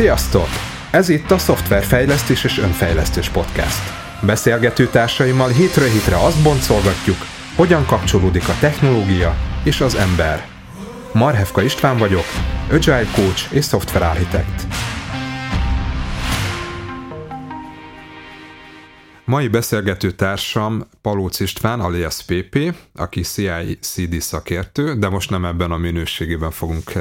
Sziasztok! Ez itt a Szoftver Fejlesztés és Önfejlesztés Podcast. Beszélgető társaimmal hétről hétre azt boncolgatjuk, hogyan kapcsolódik a technológia és az ember. Marhevka István vagyok, Agile Coach és Szoftver Architect. Mai beszélgető társam Palóc István, alias PP, aki CI/CD szakértő, de most nem ebben a minőségében fogunk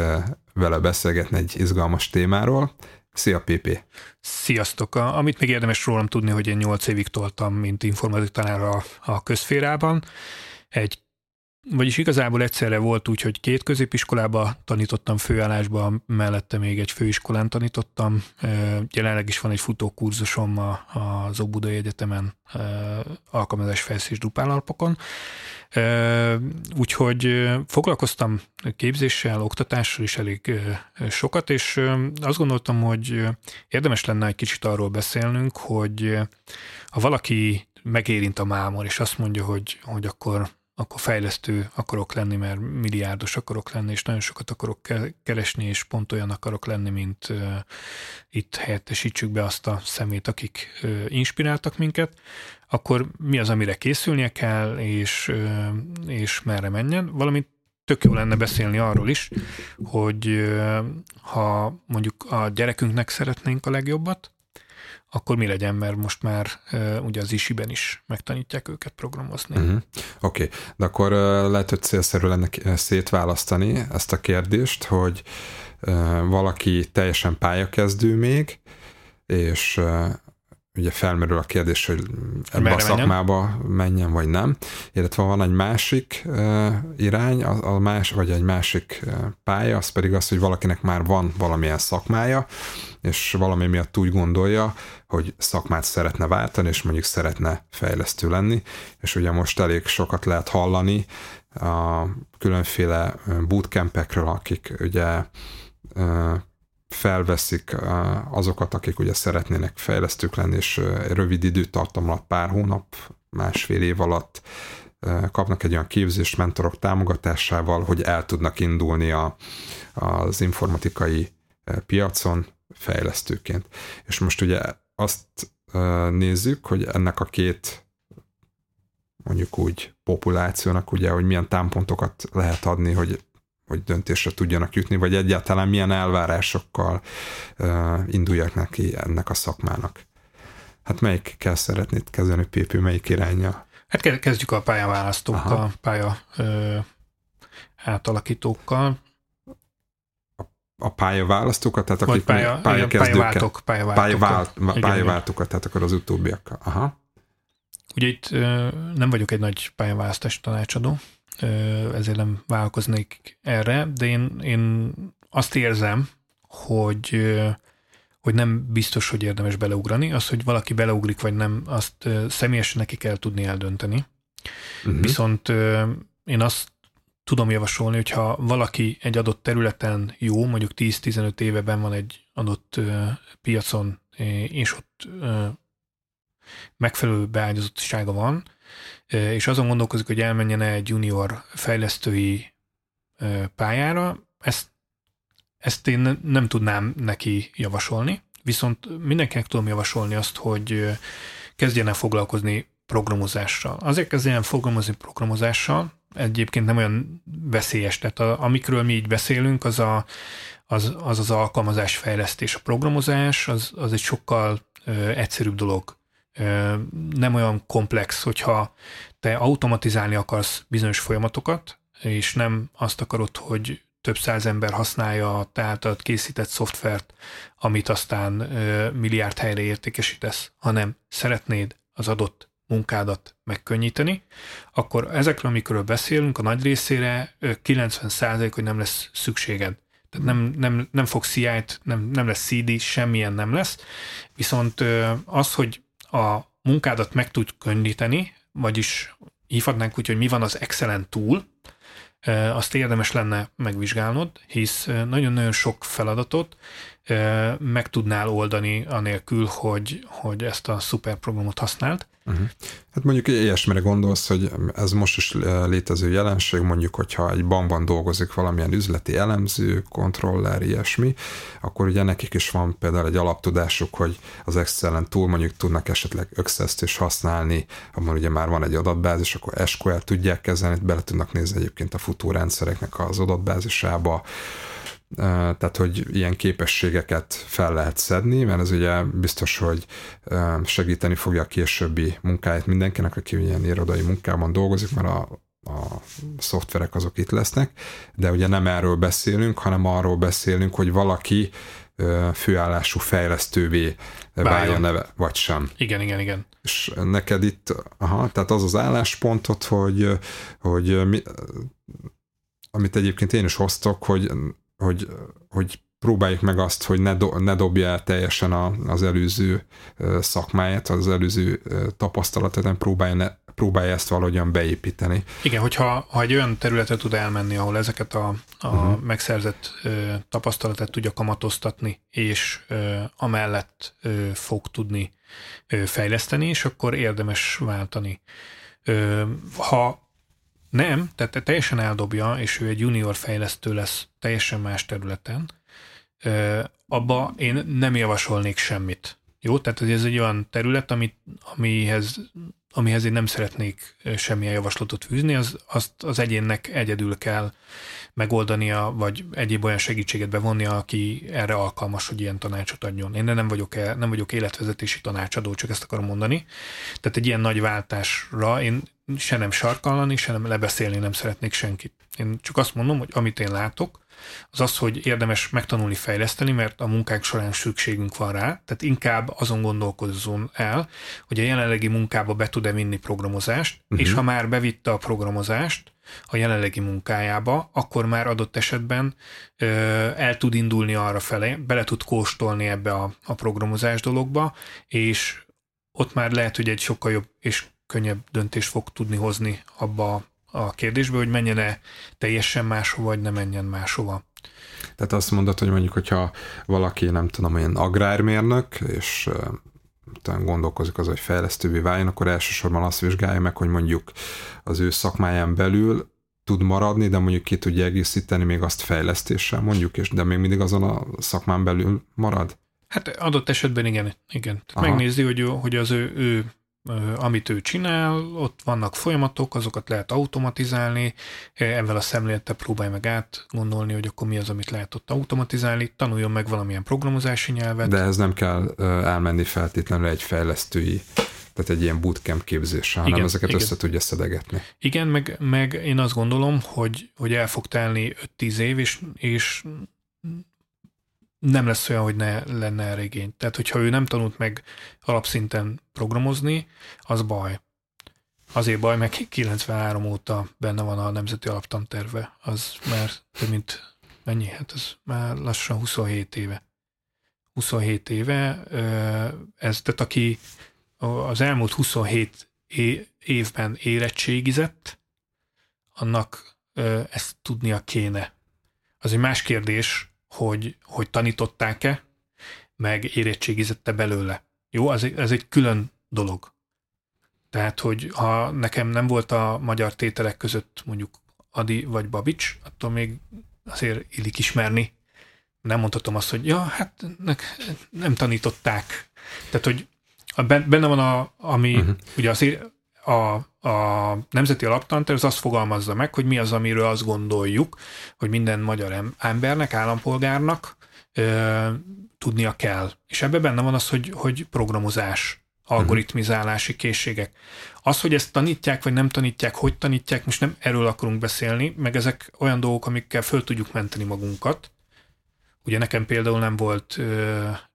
vele beszélgetni egy izgalmas témáról. Szia, PP! Sziasztok! Amit még érdemes rólam tudni, hogy én 8 évig toltam, mint informatik tanár a közszférában. Vagyis igazából egyszerre volt úgy, hogy 2 középiskolában tanítottam főállásban, mellette még egy főiskolán tanítottam. Jelenleg is van egy futókurzusom az Óbudai Egyetemen alkalmazásfejlesztés dupálalapokon. Úgyhogy foglalkoztam képzéssel, oktatással is elég sokat, és azt gondoltam, hogy érdemes lenne egy kicsit arról beszélnünk, hogy ha valaki megérint a mámor, és azt mondja, hogy akkor fejlesztő akarok lenni, mert milliárdos akarok lenni, és nagyon sokat akarok keresni, és pont olyan akarok lenni, mint itt helyettesítsük be azt a szemét, akik inspiráltak minket, akkor mi az, amire készülnie kell, és merre menjen. Valamint tök jó lenne beszélni arról is, hogy ha mondjuk a gyerekünknek szeretnénk a legjobbat, akkor mi legyen, mert most már ugye az ISI-ben is megtanítják őket programozni. Oké. De akkor lehet, hogy célszerű lenne szétválasztani ezt a kérdést, hogy valaki teljesen pályakezdő még, és ugye felmerül a kérdés, hogy ebbe a szakmába menjen, vagy nem. Illetve van egy másik irány, vagy egy másik pálya, az pedig az, hogy valakinek már van valamilyen szakmája, és valami miatt úgy gondolja, hogy szakmát szeretne váltani, és mondjuk szeretne fejlesztő lenni, és ugye most elég sokat lehet hallani a különféle bootcampekről, akik ugye felveszik azokat, akik ugye szeretnének fejlesztők lenni, és rövid időtartam alatt, pár hónap, másfél év alatt kapnak egy olyan képzést mentorok támogatásával, hogy el tudnak indulni az informatikai piacon fejlesztőként. És most ugye azt nézzük, hogy ennek a két mondjuk úgy populációnak ugye, hogy milyen támpontokat lehet adni, hogy döntésre tudjanak jutni, vagy egyáltalán milyen elvárásokkal induljak neki ennek a szakmának. Hát melyikkel szeretnéd kezdeni, PP, melyik irányja? Hát kezdjük a pályaválasztókkal, a pálya átalakítókkal. A pályaválasztókat, tehát akik pályakezdőket. Pályaváltókat, tehát akkor az utóbbiak. Aha. Ugye itt nem vagyok egy nagy pályaválasztás tanácsadó, ezért nem vállalkoznék erre, de én azt érzem, hogy nem biztos, hogy érdemes beleugrani. Az, hogy valaki beleugrik, vagy nem, azt személyesen neki kell tudni eldönteni. Uh-huh. Viszont én azt tudom javasolni, hogyha valaki egy adott területen jó, mondjuk 10-15 éveben van egy adott piacon, és ott megfelelő beágyazottsága van, és azon gondolkozik, hogy elmenjen egy junior fejlesztői pályára, ezt én nem tudnám neki javasolni, viszont mindenkinek tudom javasolni azt, hogy kezdjen el foglalkozni programozással. Azért kezdjen el foglalkozni programozással, egyébként nem olyan veszélyes, tehát amikről mi így beszélünk, az alkalmazásfejlesztés. A programozás az egy sokkal egyszerűbb dolog. Nem olyan komplex, hogyha te automatizálni akarsz bizonyos folyamatokat, és nem azt akarod, hogy több száz ember használja a te általad készített szoftvert, amit aztán milliárd helyre értékesítesz, hanem szeretnéd az adott munkádat megkönnyíteni, akkor ezekről, amikről beszélünk, a nagy részére 90% hogy nem lesz szükséged. Tehát nem fog CI-t, nem lesz CD, semmilyen nem lesz. Viszont az, hogy a munkádat meg tud könnyíteni, vagyis hívhatnánk úgy, hogy mi van az Excel-en túl, azt érdemes lenne megvizsgálnod, hisz nagyon-nagyon sok feladatot meg tudnál oldani anélkül, hogy ezt a szuperprogramot használt. Uh-huh. Hát mondjuk ilyesmire gondolsz, hogy ez most is létező jelenség, mondjuk, hogyha egy bankban dolgozik valamilyen üzleti elemző, kontroller, ilyesmi, akkor ugye nekik is van például egy alaptudásuk, hogy az Excel-en túl mondjuk tudnak esetleg Access-t is használni, abban ugye már van egy adatbázis, akkor SQL tudják kezelni, bele tudnak nézni egyébként a futórendszereknek az adatbázisába, tehát, hogy ilyen képességeket fel lehet szedni, mert ez ugye biztos, hogy segíteni fogja a későbbi munkáját mindenkinek, aki ilyen irodai munkában dolgozik, mert a szoftverek azok itt lesznek, de ugye nem erről beszélünk, hanem arról beszélünk, hogy valaki főállású fejlesztővé váljon neve, vagy sem. Igen. És neked itt, tehát az álláspontot, hogy mi, amit egyébként én is hoztok, hogy próbáljuk meg azt, hogy ne dobja el teljesen az előző szakmáját, az előző tapasztalatot, hanem próbálja ezt valahogyan beépíteni. Igen, hogyha egy olyan területre tud elmenni, ahol ezeket a megszerzett tapasztalatot tudja kamatoztatni, és amellett fog tudni fejleszteni, és akkor érdemes váltani. Ha nem, tehát teljesen eldobja, és ő egy junior fejlesztő lesz teljesen más területen, abba én nem javasolnék semmit. Jó? Tehát ez egy olyan terület, amihez én nem szeretnék semmilyen javaslatot fűzni, azt az egyénnek egyedül kell megoldania, vagy egyéb olyan segítséget bevonnia, aki erre alkalmas, hogy ilyen tanácsot adjon. Én nem vagyok életvezetési tanácsadó, csak ezt akarom mondani. Tehát egy ilyen nagy váltásra én se nem sarkallani, se nem lebeszélni nem szeretnék senkit. Én csak azt mondom, hogy amit én látok, az, hogy érdemes megtanulni fejleszteni, mert a munkák során szükségünk van rá, tehát inkább azon gondolkozzon el, hogy a jelenlegi munkába be tud-e vinni programozást, és ha már bevitte a programozást a jelenlegi munkájába, akkor már adott esetben el tud indulni arra felé, bele tud kóstolni ebbe a programozás dologba, és ott már lehet, hogy egy sokkal jobb és könnyebb döntést fog tudni hozni abba a kérdésbe, hogy menjen-e teljesen máshova, vagy ne menjen máshova. Tehát azt mondod, hogy mondjuk, hogyha valaki, nem tudom, olyan agrármérnök, és gondolkozik az, hogy fejlesztővé váljon, akkor elsősorban azt vizsgálja meg, hogy mondjuk az ő szakmáján belül tud maradni, de mondjuk ki tudja egészíteni még azt fejlesztéssel, mondjuk, és de még mindig azon a szakmán belül marad? Hát adott esetben igen. Megnézi, hogy az ő amit ő csinál, ott vannak folyamatok, azokat lehet automatizálni, ezzel a szemlélettel próbálj meg átgondolni, hogy akkor mi az, amit lehet ott automatizálni, tanuljon meg valamilyen programozási nyelvet. De ez nem kell elmenni feltétlenül egy fejlesztői, tehát egy ilyen bootcamp képzésre, hanem ezeket össze tudja szedegetni. Igen, meg én azt gondolom, hogy el fog telni 5-10 év, és nem lesz olyan, hogy ne lenne erre igény. Tehát, hogyha ő nem tanult meg alapszinten programozni, az baj. Azért baj, meg 93 óta benne van a Nemzeti Alaptanterve. Az már több mint mennyi? Hát ez már lassan 27 éve. 27 éve. Ez, tehát aki az elmúlt 27 évben érettségizett, annak ezt tudnia kéne. Az egy más kérdés, hogy tanították-e, meg érettségizette belőle. Jó, ez egy külön dolog. Tehát, hogy ha nekem nem volt a magyar tételek között mondjuk Adi vagy Babics, attól még azért illik ismerni. Nem mondhatom azt, hogy nem tanították. Tehát, hogy benne van ami ugye azért a Nemzeti Alaptanterv az azt fogalmazza meg, hogy mi az, amiről azt gondoljuk, hogy minden magyar embernek, állampolgárnak tudnia kell. És ebben benne van az, hogy programozás, algoritmizálási készségek. Az, hogy ezt tanítják, vagy nem tanítják, hogy tanítják, most nem erről akarunk beszélni, meg ezek olyan dolgok, amikkel föl tudjuk menteni magunkat. Ugye nekem például nem volt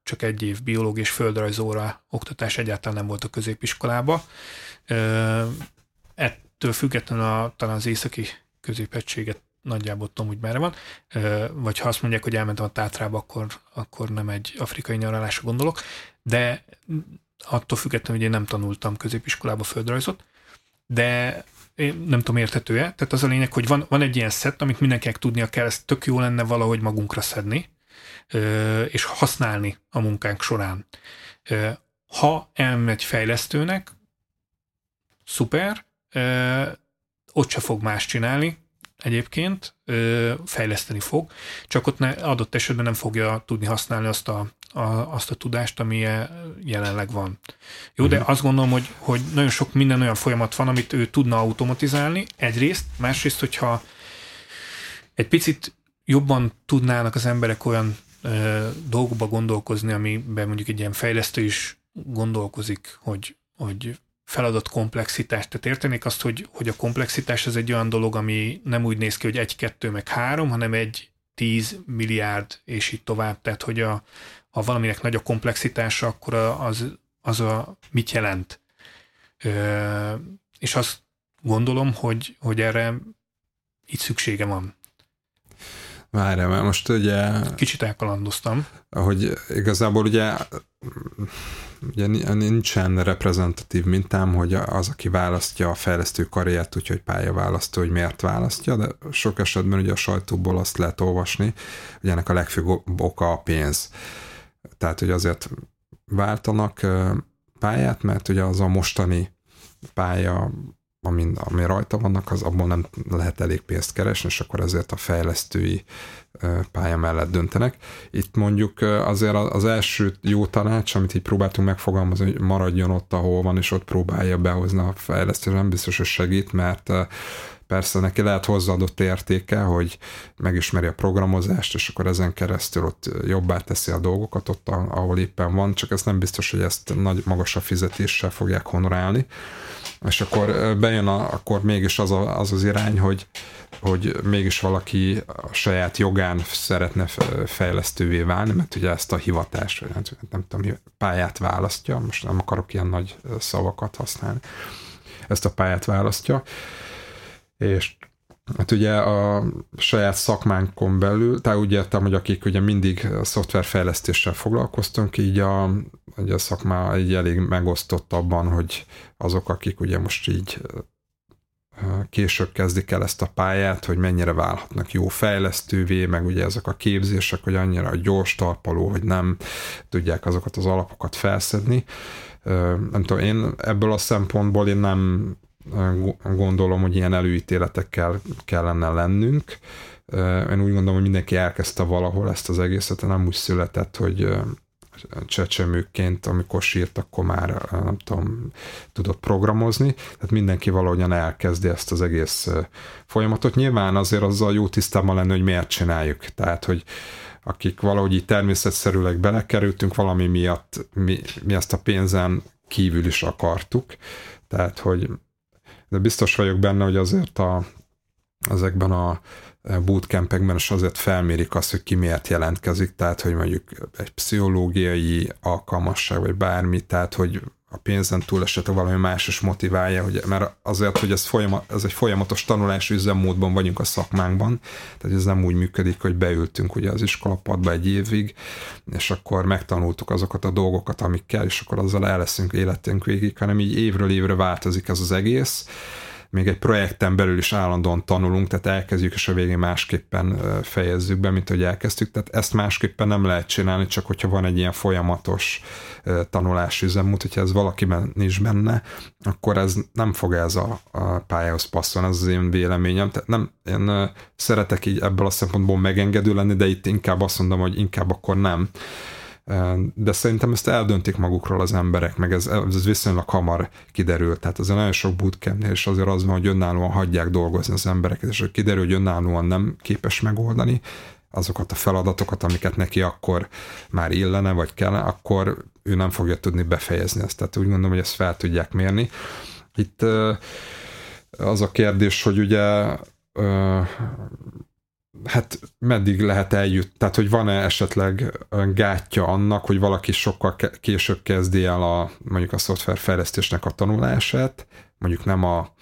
csak egy év biológia és földrajzóra oktatás, egyáltalán nem volt a középiskolában. Ettől függetlenül talán az északi középegységet nagyjából tudom, hogy merre van, vagy ha azt mondják, hogy elmentem a Tátrába, akkor nem egy afrikai nyaralásra gondolok, de attól függetlenül, hogy én nem tanultam középiskolába földrajzot, de én nem tudom, érthető-e. Tehát az a lényeg, hogy van egy ilyen szett, amit mindenkinek tudnia kell, ez tök jó lenne valahogy magunkra szedni, és használni a munkánk során. Ha elmegy fejlesztőnek, szuper, ott se fog más csinálni egyébként, fejleszteni fog, csak ott adott esetben nem fogja tudni használni azt a tudást, ami jelenleg van. Jó, de azt gondolom, hogy nagyon sok minden olyan folyamat van, amit ő tudna automatizálni, egyrészt, másrészt, hogyha egy picit jobban tudnának az emberek olyan dolgokba gondolkozni, amiben mondjuk egy ilyen fejlesztő is gondolkozik, hogy feladat komplexitás. Tehát értenék azt, hogy a komplexitás az egy olyan dolog, ami nem úgy néz ki, hogy 1, 2, meg 3, hanem 1, 10 milliárd, és így tovább. Tehát, hogy ha valaminek nagy a komplexitása, akkor az mit jelent. És azt gondolom, hogy erre itt szüksége van. Várjál, mert most ugye... Kicsit elkalandoztam. Hogy igazából ugye nincsen reprezentatív mintám, hogy az, aki választja a fejlesztő karriert, úgyhogy pályaválasztó, hogy miért választja, de sok esetben ugye a sajtóból azt lehet olvasni, hogy ennek a legfőbb oka a pénz. Tehát, hogy azért váltanak pályát, mert ugye az a mostani pálya, ami rajta vannak, az abból nem lehet elég pénzt keresni, és akkor ezért a fejlesztői pálya mellett döntenek. Itt mondjuk azért az első jó tanács, amit így próbáltunk megfogalmazni, hogy maradjon ott, ahol van, és ott próbálja behozni a fejlesztő, nem biztos, hogy segít, mert persze neki lehet hozzáadott értéke, hogy megismeri a programozást, és akkor ezen keresztül ott jobbá teszi a dolgokat, ott, ahol éppen van, csak ez nem biztos, hogy ezt nagy magasabb fizetéssel fogják honorálni. És akkor bejön akkor mégis az irány, hogy mégis valaki a saját jogán szeretne fejlesztővé válni, mert ugye ezt a hivatást, nem tudom, pályát választja, most nem akarok ilyen nagy szavakat használni, ezt a pályát választja, és hát ugye a saját szakmánkon belül, tehát úgy értem, hogy akik ugye mindig szoftverfejlesztéssel foglalkoztunk, így a szakma így elég megosztott abban, hogy azok, akik ugye most így később kezdik el ezt a pályát, hogy mennyire válhatnak jó fejlesztővé, meg ugye ezek a képzések, hogy annyira gyors talpaló, hogy nem tudják azokat az alapokat felszedni. Nem tudom, én ebből a szempontból én nem gondolom, hogy ilyen előítéletekkel kellene lennünk. Én úgy gondolom, hogy mindenki elkezdte valahol ezt az egészet, nem úgy született, hogy csecsemőként, amikor sírt, akkor már nem tudom, tudott programozni. Tehát mindenki valahogyan elkezdi ezt az egész folyamatot. Nyilván azért azzal jó tisztában lenni, hogy miért csináljuk. Tehát, hogy akik valahogy így természetszerűleg belekerültünk, valami miatt mi ezt a pénzen kívül is akartuk. Tehát, hogy de biztos vagyok benne, hogy azért ezekben a bootcampekben is azért felmérik azt, hogy ki miért jelentkezik, tehát, hogy mondjuk egy pszichológiai alkalmasság, vagy bármi, tehát, hogy a pénzen túl esetleg valami más is motiválja, hogy, mert azért, hogy ez egy folyamatos tanulási üzemmódban vagyunk a szakmánkban, tehát ez nem úgy működik, hogy beültünk ugye az iskolapadba egy évig, és akkor megtanultuk azokat a dolgokat, amikkel, és akkor azzal el leszünk életünk végig, hanem így évről évre változik ez az egész, még egy projekten belül is állandóan tanulunk, tehát elkezdjük, és a végén másképpen fejezzük be, mint hogy elkezdtük, tehát ezt másképpen nem lehet csinálni, csak hogyha van egy ilyen folyamatos tanulási üzemmód, hogyha ez valakiben nincs benne, akkor ez nem fog ez a pályához passzolni, ez az én véleményem, tehát nem, én szeretek így ebből a szempontból megengedő lenni, de itt inkább azt mondom, hogy inkább akkor nem. De szerintem ezt eldöntik magukról az emberek, meg ez viszonylag hamar kiderül, tehát azért nagyon sok bootcampnél és azért az van, hogy önállóan hagyják dolgozni az embereket, és hogy kiderül, hogy önállóan nem képes megoldani azokat a feladatokat, amiket neki akkor már illene, vagy kellene, akkor ő nem fogja tudni befejezni ezt, tehát úgy gondolom, hogy ezt fel tudják mérni. Itt az a kérdés, hogy ugye hát meddig lehet eljutni, tehát hogy van-e esetleg gátja annak, hogy valaki sokkal később kezdi el mondjuk a szoftverfejlesztésnek a tanulását, mondjuk nem a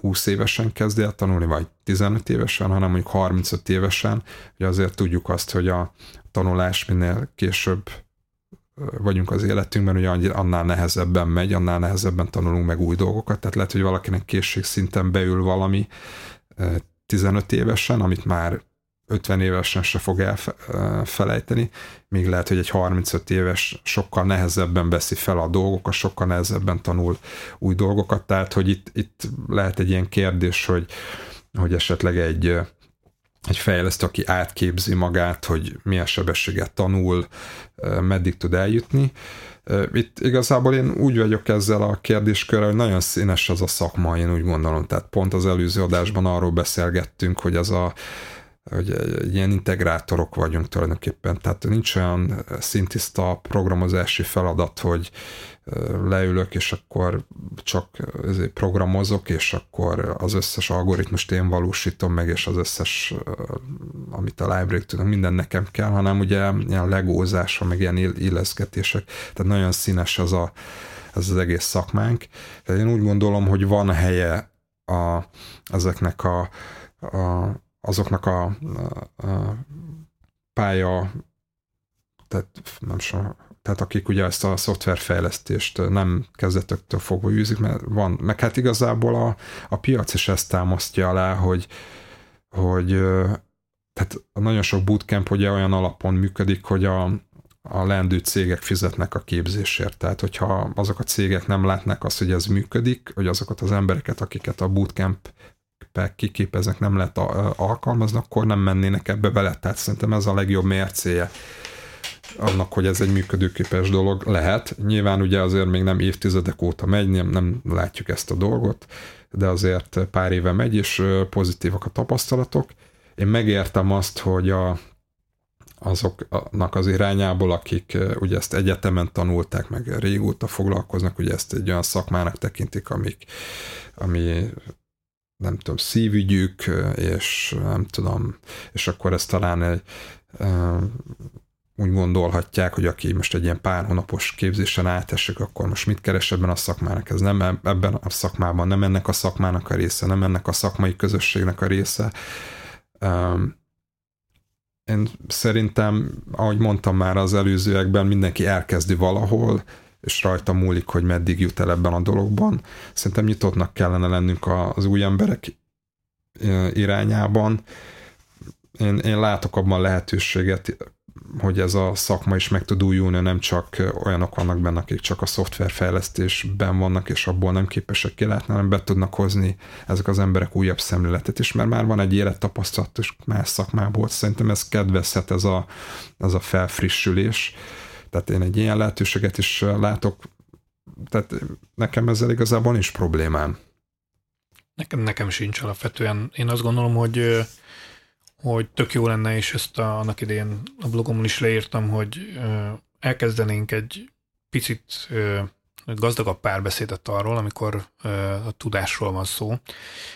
20 évesen kezdi el tanulni, vagy 15 évesen, hanem mondjuk 35 évesen, hogy azért tudjuk azt, hogy a tanulás minél később vagyunk az életünkben, hogy annál nehezebben megy, annál nehezebben tanulunk meg új dolgokat, tehát lehet, hogy valakinek készségszinten beül valami 15 évesen, amit már 50 évesen se fog elfelejteni, még lehet, hogy egy 35 éves sokkal nehezebben veszi fel a dolgokat, sokkal nehezebben tanul új dolgokat, tehát hogy itt lehet egy ilyen kérdés, hogy esetleg egy fejlesztő, aki átképzi magát, hogy milyen sebességet tanul, meddig tud eljutni. Itt igazából én úgy vagyok ezzel a kérdéskörrel, hogy nagyon színes az a szakma, én úgy gondolom. Tehát pont az előző adásban arról beszélgettünk, hogy hogy ilyen integrátorok vagyunk tulajdonképpen. Tehát nincs olyan szintiszta programozási feladat, hogy leülök, és akkor csak programozok, és akkor az összes algoritmust én valósítom meg, és az összes, amit a library-t tudunk, minden nekem kell, hanem ugye ilyen legózása, meg ilyen illeszgetések. Tehát nagyon színes ez az egész szakmánk. Tehát én úgy gondolom, hogy van helye ezeknek azoknak a pálya, tehát akik ugye ezt a szoftverfejlesztést nem kezdetektől fogva űzik, mert van, meg hát igazából a piac is ezt támasztja alá, hogy tehát nagyon sok bootcamp ugye olyan alapon működik, hogy a leendő cégek fizetnek a képzésért. Tehát, hogyha azok a cégek nem látnak azt, hogy ez működik, hogy azokat az embereket, akiket a bootcamp kiképeznek, nem lehet alkalmazni, akkor nem mennének ebbe bele. Tehát szerintem ez a legjobb mércéje annak, hogy ez egy működőképes dolog lehet. Nyilván ugye azért még nem évtizedek óta megy, nem látjuk ezt a dolgot, de azért pár éve megy, és pozitívak a tapasztalatok. Én megértem azt, hogy azoknak az irányából, akik ugye ezt egyetemen tanulták, meg régóta foglalkoznak, ugye ezt egy olyan szakmának tekintik, ami nem tudom, szívügyük, és nem tudom, és akkor ezt talán úgy gondolhatják, hogy aki most egy ilyen pár hónapos képzésen átesik, akkor most mit keres ebben a szakmának? Ez nem ebben a szakmában, nem ennek a szakmának a része, nem ennek a szakmai közösségnek a része. Én szerintem, ahogy mondtam már az előzőekben, mindenki elkezdi valahol, és rajta múlik, hogy meddig jut el ebben a dologban. Szerintem nyitottnak kellene lennünk az új emberek irányában. Én látok abban lehetőséget, hogy ez a szakma is meg tud újulni, nem csak olyanok vannak benne, akik csak a szoftverfejlesztésben vannak, és abból nem képesek kilátni, hanem be tudnak hozni ezek az emberek újabb szemléletet is, mert már van egy élettapasztalatos más szakmából. Szerintem ez kedvezhet, ez a felfrissülés. Tehát én egy ilyen lehetőséget is látok, tehát nekem ezzel igazából nincs problémám. Nekem sincs alapvetően. Én azt gondolom, hogy tök jó lenne, és ezt annak idején a blogomon is leírtam, hogy elkezdenénk egy picit gazdagabb párbeszédet arról, amikor a tudásról van szó,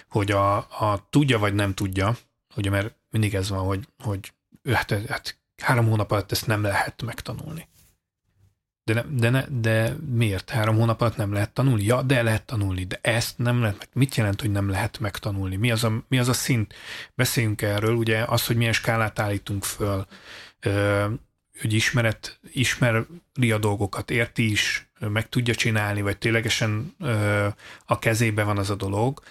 hogy a tudja vagy nem tudja, ugye, mert mindig ez van, hogy hát 3 hónap alatt ezt nem lehet megtanulni. De miért 3 hónap alatt nem lehet tanulni? Ja, de lehet tanulni, de ezt nem lehet. Mit jelent, hogy nem lehet megtanulni? Mi az a szint? Beszéljünk erről, ugye az, hogy milyen skálát állítunk föl, hogy ismeri a dolgokat, érti is, meg tudja csinálni, vagy ténylegesen a kezében van az a dolog.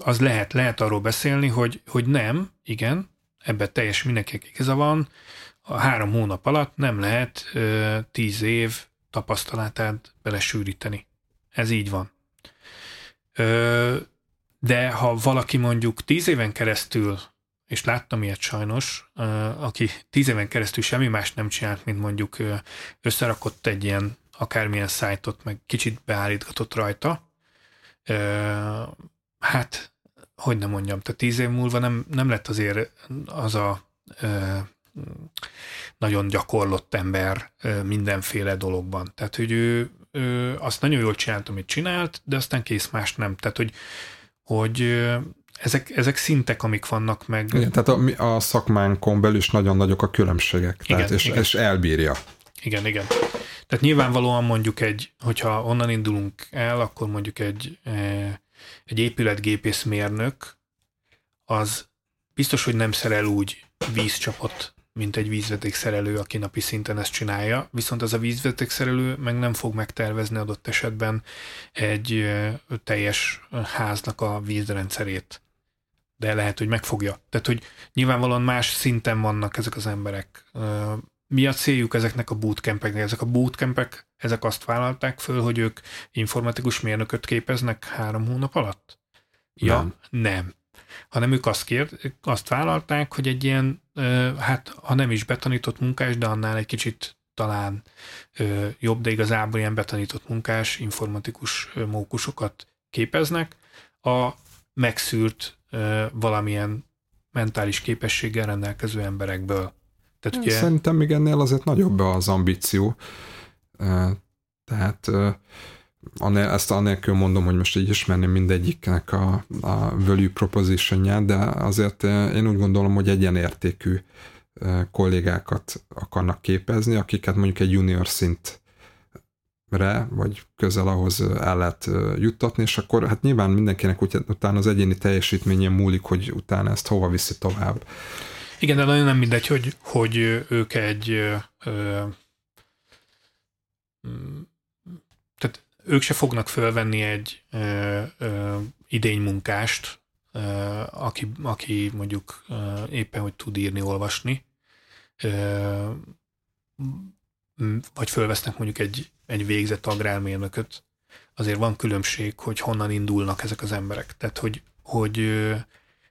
Az lehet arról beszélni, hogy nem, igen, ebben teljes mindenkinek igaza van, a 3 hónap alatt nem lehet 10 év tapasztalatát belesűríteni. Ez így van. De ha valaki mondjuk 10 éven keresztül, és láttam ilyet sajnos, aki 10 éven keresztül semmi más nem csinált, mint mondjuk összerakott egy ilyen akármilyen szájtot, meg kicsit beállítgatott rajta, hát hogy nem mondjam, tehát 10 év múlva nem lett azért az a nagyon gyakorlott ember mindenféle dologban. Tehát, hogy ő azt nagyon jól csinált, amit csinált, de aztán kész, más nem. Tehát, hogy ezek szintek, amik vannak meg. Igen, tehát a szakmánkon belül is nagyon nagyok a különbségek, igen, tehát, igen. És elbírja. Igen, igen. Tehát nyilvánvalóan mondjuk hogyha onnan indulunk el, akkor mondjuk egy épületgépészmérnök az biztos, hogy nem szerel úgy vízcsapot, mint egy vízvezetékszerelő, aki napi szinten ezt csinálja, viszont az a vízvezetékszerelő meg nem fog megtervezni adott esetben egy teljes háznak a vízrendszerét. de lehet, hogy megfogja. Tehát, hogy nyilvánvalóan más szinten vannak ezek az emberek. Mi a céljuk ezeknek a bootcampeknek? Ezek a bootcampek, ezek azt vállalták föl, hogy ők informatikus mérnököt képeznek 3 hónap alatt? Ja, nem. Hanem ők azt vállalták, hogy egy ilyen, hát ha nem is betanított munkás, de annál egy kicsit talán jobb, de igazából ilyen betanított munkás, informatikus mókusokat képeznek a megszűrt valamilyen mentális képességgel rendelkező emberekből. Tehát ugye... Szerintem még ennél azért nagyobb az ambíció. Tehát ezt anélkül mondom, hogy most így ismerném mindegyiknek a value proposition-ját, de azért én úgy gondolom, hogy egyenértékű kollégákat akarnak képezni, akiket mondjuk egy junior szintre, vagy közel ahhoz el lehet juttatni, és akkor hát nyilván mindenkinek utána az egyéni teljesítményén múlik, hogy utána ezt hova viszi tovább. Igen, de nagyon nem mindegy, hogy ők tehát ők se fognak fölvenni egy idénymunkást, aki mondjuk éppen, hogy tud írni, olvasni, vagy fölvesznek mondjuk egy végzett agrármérnököt. Azért van különbség, hogy honnan indulnak ezek az emberek. Tehát, hogy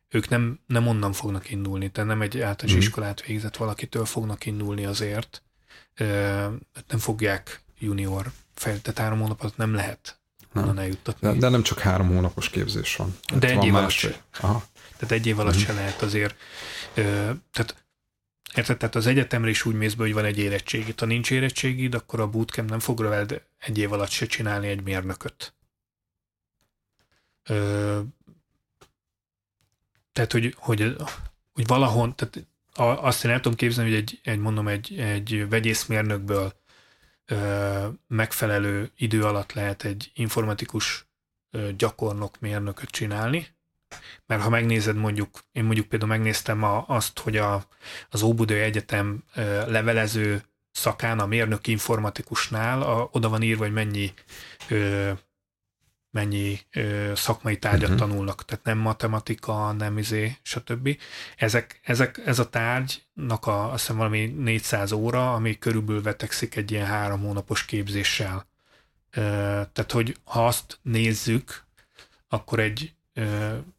ők nem onnan fognak indulni, tehát nem egy általános iskolát végzett valakitől fognak indulni azért. Nem fogják junior tehát 3 hónapot nem lehet onnan eljuttatni. De nem csak 3 hónapos képzés van. De egy év alatt se. Tehát egy év alatt se lehet azért. Tehát az egyetemre is úgy mész be, hogy van egy érettségid. Ha nincs érettségid, akkor a bootcamp nem fog veled egy év alatt se csinálni egy mérnököt. Tehát, hogy valahon, tehát azt én el tudom képzelni, hogy egy vegyészmérnökből megfelelő idő alatt lehet egy informatikus gyakornok mérnököt csinálni, mert ha megnézed mondjuk, én mondjuk például megnéztem azt, hogy az Óbudai Egyetem levelező szakán a mérnöki informatikusnál oda van írva, hogy mennyi szakmai tárgyat tanulnak, tehát nem matematika, nem stb. Ez a tárgynak azt hiszem valami 400 óra, ami körülbelül vetekszik egy ilyen 3 hónapos képzéssel. Tehát, hogy ha azt nézzük, akkor egy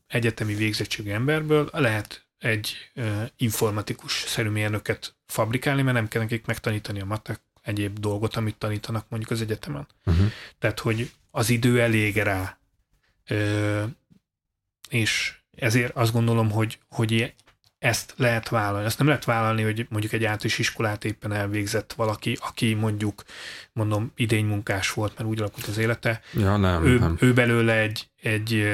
egyetemi végzettségű emberből lehet egy informatikus-szerű mérnöket fabrikálni, mert nem kell nekik megtanítani a matek egyéb dolgot, amit tanítanak mondjuk az egyetemen. Tehát, hogy az idő elég rá. És ezért azt gondolom, hogy ezt lehet vállalni. Azt nem lehet vállalni, hogy mondjuk egy általános iskolát éppen elvégzett valaki, aki mondjuk, mondom, idénymunkás volt, mert úgy alakult az élete. Ja, nem. Ő belőle egy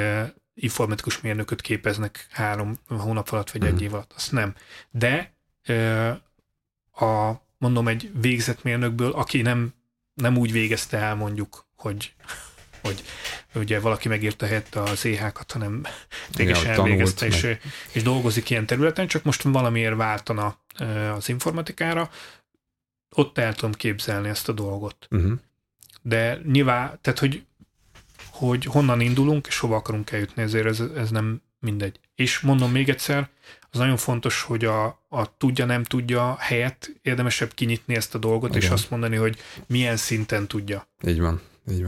informatikus mérnököt képeznek 3 hónap alatt, vagy egy év alatt. Azt nem. De egy végzett mérnökből, aki nem úgy végezte el mondjuk, hogy ugye valaki megírta helyette a CH-kat, hanem téged elvégezte, és dolgozik ilyen területen, csak most valamiért váltana az informatikára, ott el tudom képzelni ezt a dolgot. De nyilván, tehát hogy honnan indulunk, és hova akarunk eljutni, ezért ez nem mindegy. És mondom még egyszer, az nagyon fontos, hogy a tudja-nem tudja helyett érdemesebb kinyitni ezt a dolgot, igen, és azt mondani, hogy milyen szinten tudja. Így van,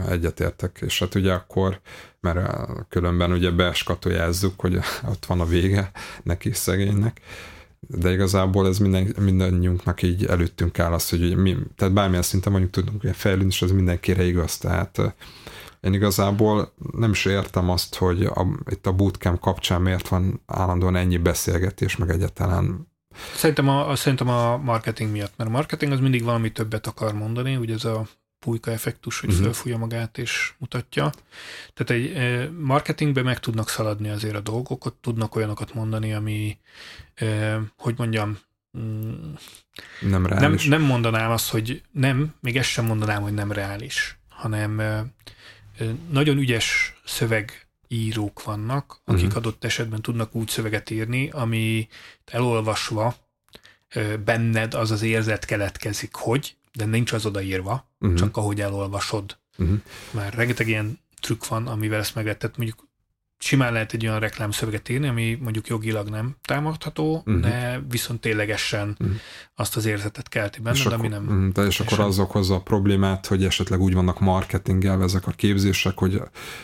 egyetértek. És hát ugye akkor, mert különben ugye beeskatojázzuk, hogy ott van a vége neki szegénynek, de igazából ez mindannyiunknak így előttünk áll az, hogy mi, tehát bármilyen szinten mondjuk tudunk fejlődni, és ez mindenkire igaz. Tehát én igazából nem is értem azt, hogy itt a bootcamp kapcsán miért van állandóan ennyi beszélgetés, meg egyáltalán. Szerintem a marketing miatt, mert a marketing az mindig valami többet akar mondani, ugye ez a pulyka effektus, hogy fölfújja magát és mutatja. Tehát egy marketingben meg tudnak szaladni azért a dolgok, ott tudnak olyanokat mondani, ami, hogy mondjam, nem reális. Nem mondanám azt, hogy nem, még ezt sem mondanám, hogy nem reális, hanem nagyon ügyes szövegírók vannak, akik adott esetben tudnak úgy szöveget írni, ami elolvasva benned az az érzet keletkezik, hogy, de nincs az odaírva, csak ahogy elolvasod. Már rengeteg ilyen trükk van, amivel ezt meg lehet, tehát mondjuk simán lehet egy olyan reklámszöveget írni, ami mondjuk jogilag nem támadható, de viszont ténylegesen azt az érzetet kelti benned, de ami nem... És akkor az okozza a problémát, hogy esetleg úgy vannak marketingelve ezek a képzések, hogy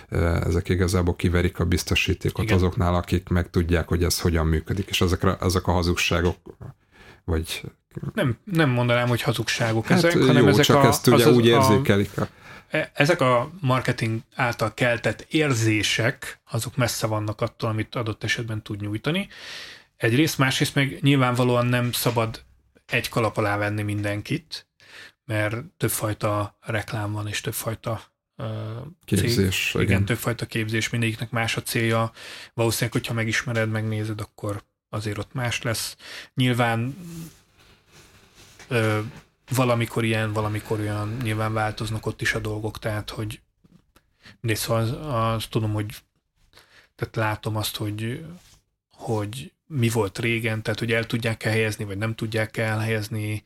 ezek igazából kiverik a biztosítékot azoknál, akik meg tudják, hogy ez hogyan működik. És ezek a hazugságok, vagy... Nem mondanám, hogy hazugságok ezek, hanem jó, ezek csak a... ezt ugye úgy érzékelik a... Ezek a marketing által keltett érzések, azok messze vannak attól, amit adott esetben tud nyújtani. Egyrészt, másrészt meg nyilvánvalóan nem szabad egy kalap alá venni mindenkit, mert többfajta reklám van, és többfajta képzés. Igen, többfajta képzés, mindegyiknek más a célja. Valószínűleg, hogyha megismered, megnézed, akkor azért ott más lesz. Nyilván valamikor ilyen, valamikor olyan, nyilván változnak ott is a dolgok, tehát, hogy mindegy, szóval azt tudom, hogy tehát látom azt, hogy mi volt régen, tehát, hogy el tudják elhelyezni, vagy nem tudják elhelyezni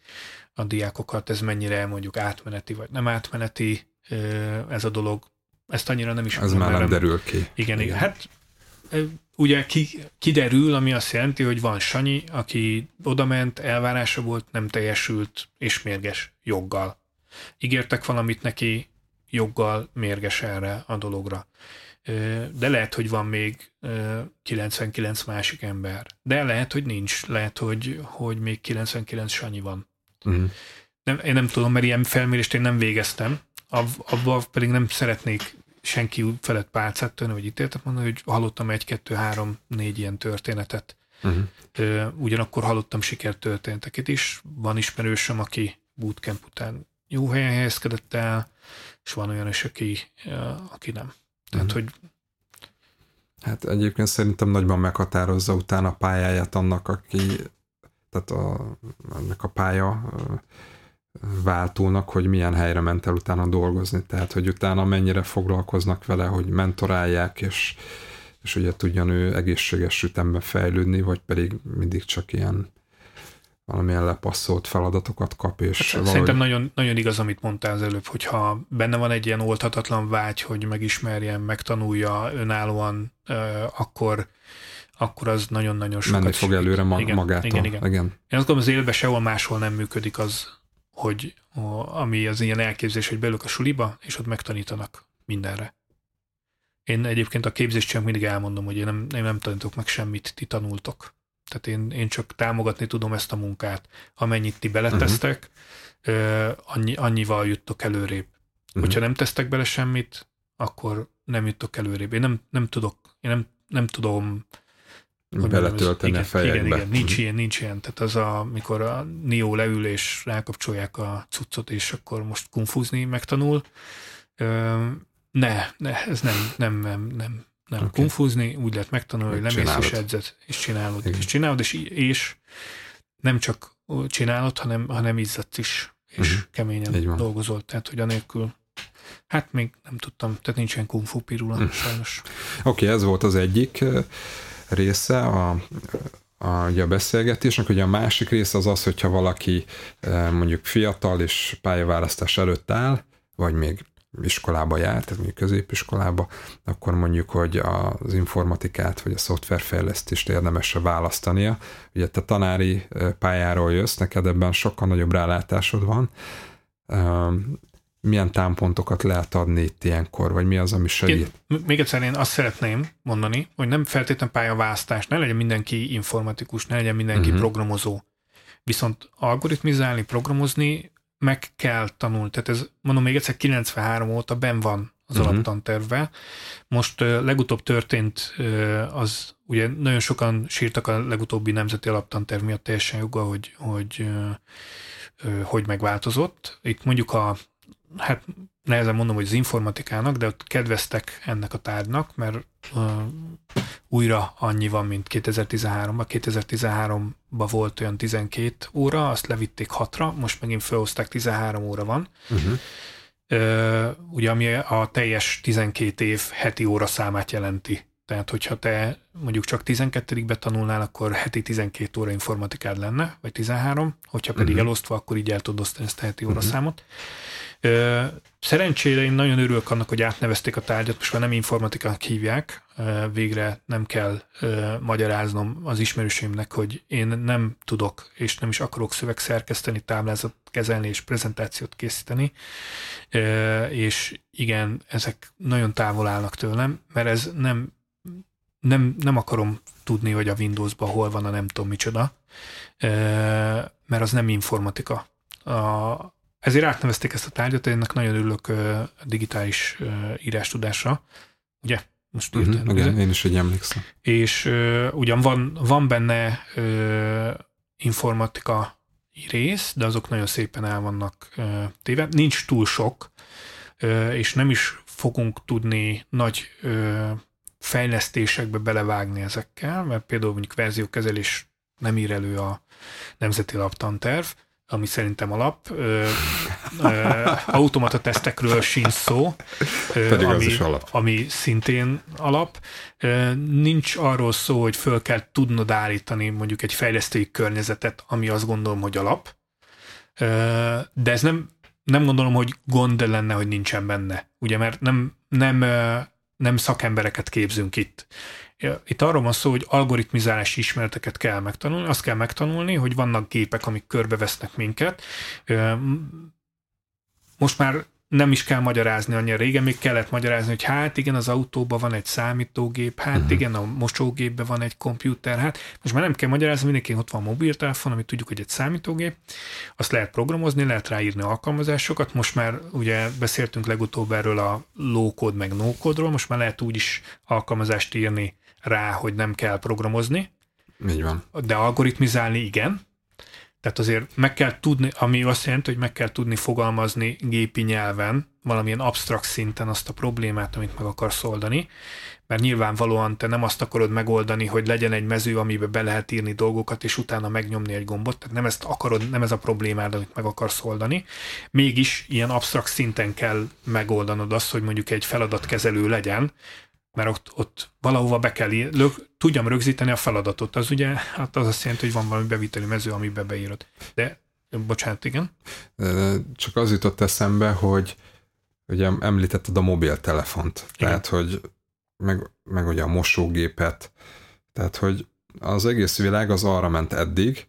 a diákokat, ez mennyire mondjuk átmeneti, vagy nem átmeneti ez a dolog, ezt annyira nem is... Ez már nem derül ki. Igen. Hát ugye kiderül, ami azt jelenti, hogy van Sanyi, aki odament, elvárása volt, nem teljesült, és mérges joggal. Ígértek valamit neki, joggal mérges erre a dologra. De lehet, hogy van még 99 másik ember. De lehet, hogy nincs. Lehet, hogy még 99 Sanyi van. Én nem tudom, mert ilyen felmérést én nem végeztem. Abba pedig nem szeretnék senki felett pálcát törni, vagy ítéltet mondani, hogy hallottam 1, 2, 3, 4 ilyen történetet. Ugyanakkor hallottam sikertörténeteket is. Van ismerősöm, aki bootcamp után jó helyen helyezkedett el, és van olyan is, aki nem. Tehát, hogy... Hát egyébként szerintem nagyban meghatározza utána a pályáját annak, aki... Tehát ennek a pálya... váltónak, hogy milyen helyre ment el utána dolgozni, tehát hogy utána mennyire foglalkoznak vele, hogy mentorálják, és ugye tudjon ő egészséges ütemben fejlődni, vagy pedig mindig csak ilyen valamilyen lepasszolt feladatokat kap, és hát, valahogy... Szerintem nagyon, nagyon igaz, amit mondtál az előbb, hogyha benne van egy ilyen oldhatatlan vágy, hogy megismerjen, megtanulja önállóan, akkor az nagyon-nagyon sokat... Menni fog előre magától. Igen. Én azt gondolom, az élve sehol máshol nem működik az, hogy ami az ilyen elképzés, hogy belök a suliba, és ott megtanítanak mindenre. Én egyébként a képzést csak mindig elmondom, hogy én nem tanítok meg semmit, ti tanultok. Tehát én csak támogatni tudom ezt a munkát. Amennyit ti beletesztek, annyival juttok előrébb. Hogyha nem tesztek bele semmit, akkor nem juttok előrébb. Én nem tudom beletölteni a fejekbe. Igen, nincs ilyen. Tehát az, amikor a Neo leül és rákapcsolják a cuccot, és akkor most kungfuzni megtanul. Ne, ez nem okay. Kungfuzni, úgy lehet megtanulni, hogy lemész és edzed, és csinálod, igen. és nem csak csinálod, hanem izzadsz is, és keményen dolgozol. Tehát, hogy anélkül hát még nem tudtam, tehát nincsen kungfu pirula, sajnos. Oké, ez volt az egyik része a beszélgetésnek, ugye a másik része az, hogyha valaki mondjuk fiatal és pályaválasztás előtt áll, vagy még iskolába jár, tehát mondjuk középiskolába, akkor mondjuk, hogy az informatikát vagy a szoftverfejlesztést érdemes választania. Ugye te tanári pályáról jössz, neked ebben sokkal nagyobb rálátásod van. Milyen támpontokat lehet adni itt ilyenkor, vagy mi az, ami segít? Még egyszer én azt szeretném mondani, hogy nem feltétlenül pályaválasztás, ne legyen mindenki informatikus, ne legyen mindenki programozó. Viszont algoritmizálni, programozni meg kell tanulni. Tehát ez, mondom még egyszer, 93 óta benn van az alaptantervvel. Most legutóbb történt az, ugye nagyon sokan sírtak a legutóbbi nemzeti alaptanterv miatt teljesen joggal, hogy megváltozott. Itt mondjuk hát nehezen mondom, hogy az informatikának, de ott kedveztek ennek a tárgynak, mert újra annyi van, mint 2013-ban. 2013-ban volt olyan 12 óra, azt levitték 6-ra, most megint felhozták, 13 óra van. Ugye, ami a teljes 12 év heti óra számát jelenti. Tehát, hogyha te mondjuk csak 12-ig tanulnál, akkor heti 12 óra informatikád lenne, vagy 13, hogyha pedig elosztva, akkor így el tudod osztani ezt a heti óraszámot. Szerencsére én nagyon örülök annak, hogy átnevezték a tárgyat, most már nem informatikának hívják, végre nem kell magyaráznom az ismerőseimnek, hogy én nem tudok és nem is akarok szövegszerkeszteni, táblázat kezelni és prezentációt készíteni, és igen, ezek nagyon távol állnak tőlem, mert ez nem akarom tudni, hogy a Windowsban hol van a nem tudom micsoda, mert az nem informatika. Ezért átnevezték ezt a tárgyat, ennek nagyon örülök digitális írástudásra, ugye? Most igen, én is így emlékszem. És ugyan van benne informatika rész, de azok nagyon szépen el vannak téve. Nincs túl sok, és nem is fogunk tudni nagy fejlesztésekbe belevágni ezekkel, mert például mondjuk verziókezelés nem ír elő a Nemzeti Alaptanterv, ami szerintem alap. Automata tesztekről sincs szó, ami szintén alap. Nincs arról szó, hogy föl kell tudnod állítani mondjuk egy fejlesztői környezetet, ami azt gondolom, hogy alap. De ez nem gondolom, hogy gond lenne, hogy nincsen benne. Ugye, mert nem szakembereket képzünk itt. Itt arról van szó, hogy algoritmizálási ismereteket kell megtanulni. Azt kell megtanulni, hogy vannak gépek, amik körbevesznek minket. Most már nem is kell magyarázni annyira. Régen még kellett magyarázni, hogy hát igen, az autóban van egy számítógép, hát igen, a mosógépben van egy kompjúter, hát most már nem kell magyarázni, mindenki ott van a mobiltelefon, amit tudjuk, hogy egy számítógép. Azt lehet programozni, lehet ráírni alkalmazásokat. Most már ugye beszéltünk legutóbb erről a low-code meg no-code-ról, most már lehet úgy is alkalmazást írni rá, hogy nem kell programozni. Így van. De algoritmizálni igen. Tehát azért meg kell tudni, ami azt jelenti, hogy meg kell tudni fogalmazni gépi nyelven, valamilyen absztrakt szinten azt a problémát, amit meg akarsz oldani, mert nyilvánvalóan te nem azt akarod megoldani, hogy legyen egy mező, amiben be lehet írni dolgokat, és utána megnyomni egy gombot, tehát nem ezt akarod, nem ez a problémád, amit meg akarsz oldani. Mégis ilyen absztrakt szinten kell megoldanod azt, hogy mondjuk egy feladatkezelő legyen, mert ott valahova be kell tudjam rögzíteni a feladatot. Az ugye, hát az azt jelenti, hogy van valami beviteli mező, amiben beírod. De, bocsánat, igen. Csak az jutott eszembe, hogy ugye említetted a mobiltelefont, tehát, hogy meg ugye a mosógépet, tehát, hogy az egész világ az arra ment eddig,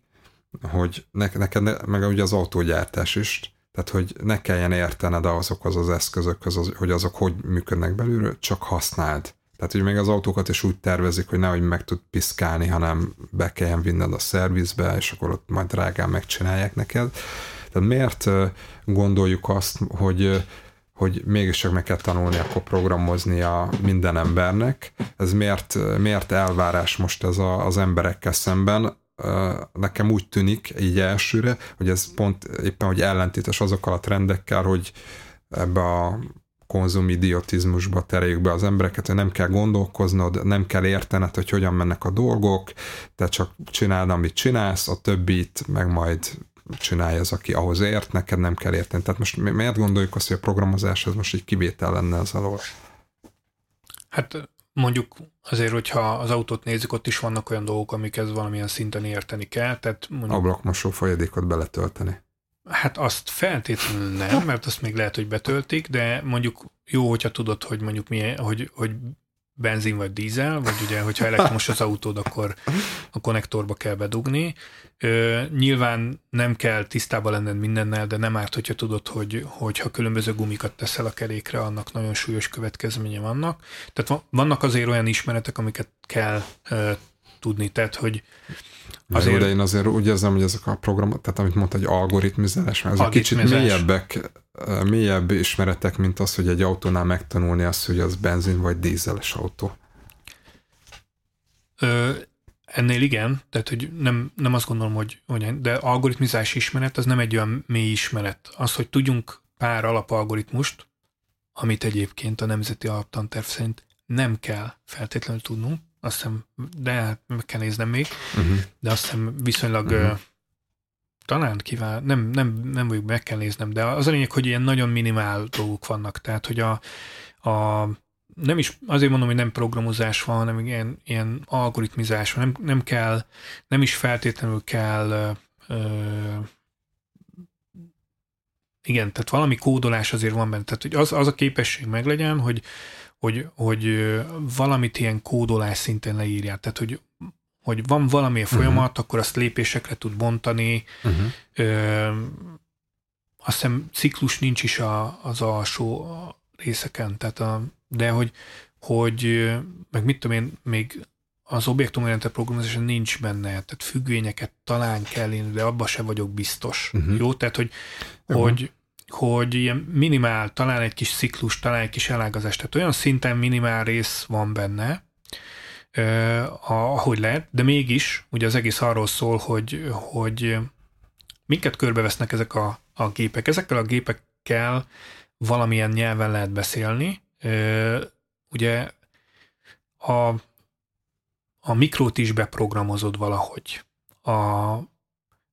hogy neked, meg ugye az autógyártás is, tehát, hogy ne kelljen értened azokhoz az eszközökhöz, hogy azok hogy működnek belülről, csak használd. Tehát, hogy még az autókat is úgy tervezik, hogy nehogy meg tud piszkálni, hanem be kelljen vinned a szervizbe, és akkor ott majd drágán megcsinálják neked. Tehát miért gondoljuk azt, hogy mégis csak meg kell tanulni, akkor programozni a minden embernek? Ez miért elvárás most ez az emberekkel szemben? Nekem úgy tűnik így elsőre, hogy ez pont éppen, hogy ellentétes azokkal a trendekkel, hogy ebbe a konzumidiotizmusba tereljük be az embereket, hogy nem kell gondolkoznod, nem kell értened, hogy hogyan mennek a dolgok, te csak csináld, amit csinálsz, a többit meg majd csinálja az, aki ahhoz ért, neked nem kell érteni. Tehát most miért gondoljuk azt, hogy a programozás ez most egy kivétel lenne az alól? Hát mondjuk azért, hogyha az autót nézzük, ott is vannak olyan dolgok, amikhez valamilyen szinten érteni kell. Tehát mondjuk, ablakmosó folyadékot beletölteni. Hát azt feltétlenül nem, mert azt még lehet, hogy betöltik, de mondjuk jó, hogyha tudod, hogy mondjuk milyen, hogy benzin vagy dízel, vagy ugye, hogyha elektromos az autód, akkor a konnektorba kell bedugni. Nyilván nem kell tisztában lenned mindennel, de nem árt, hogyha tudod, hogy ha különböző gumikat teszel a kerékre, annak nagyon súlyos következménye vannak. Tehát vannak azért olyan ismeretek, amiket kell tudni, tehát, hogy azért... De én azért úgy érzem, hogy ezek a programok, tehát amit mondta, egy algoritmizálás, mert ezek kicsit mélyebb ismeretek, mint az, hogy egy autónál megtanulni azt, hogy az benzin vagy dízeles autó. Ennél igen, tehát hogy nem azt gondolom, hogy de algoritmizás ismeret, az nem egy olyan mély ismeret. Az, hogy tudjunk pár alapalgoritmust, amit egyébként a Nemzeti Alaptanterv szerint nem kell feltétlenül tudnunk, azt hiszem, de meg kell néznem még, de azt hiszem viszonylag talán kiváló, nem vagyok, meg kell néznem, de az a lényeg, hogy ilyen nagyon minimál dolgok vannak, tehát hogy a nem is, azért mondom, hogy nem programozás van, hanem ilyen algoritmizás van, nem kell, nem is feltétlenül kell igen, tehát valami kódolás azért van benne, tehát hogy az a képesség meglegyen, hogy valamit ilyen kódolás szinten leírják, tehát hogy van valami folyamat, akkor azt lépésekre tud bontani, azt hiszem ciklus nincs is az alsó részeken, tehát de hogy meg mit tudom én, még az objektumorientált programozás nincs benne, tehát függvényeket talán kell én, de abban se vagyok biztos. Jó? Tehát, hogy ilyen minimál, talán egy kis ciklus, talán egy kis elágazás, tehát olyan szinten minimál rész van benne, ahogy lehet, de mégis ugye az egész arról szól, hogy minket körbevesznek ezek a gépek. Ezekkel a gépekkel valamilyen nyelven lehet beszélni. Ugye a mikrót is beprogramozod valahogy.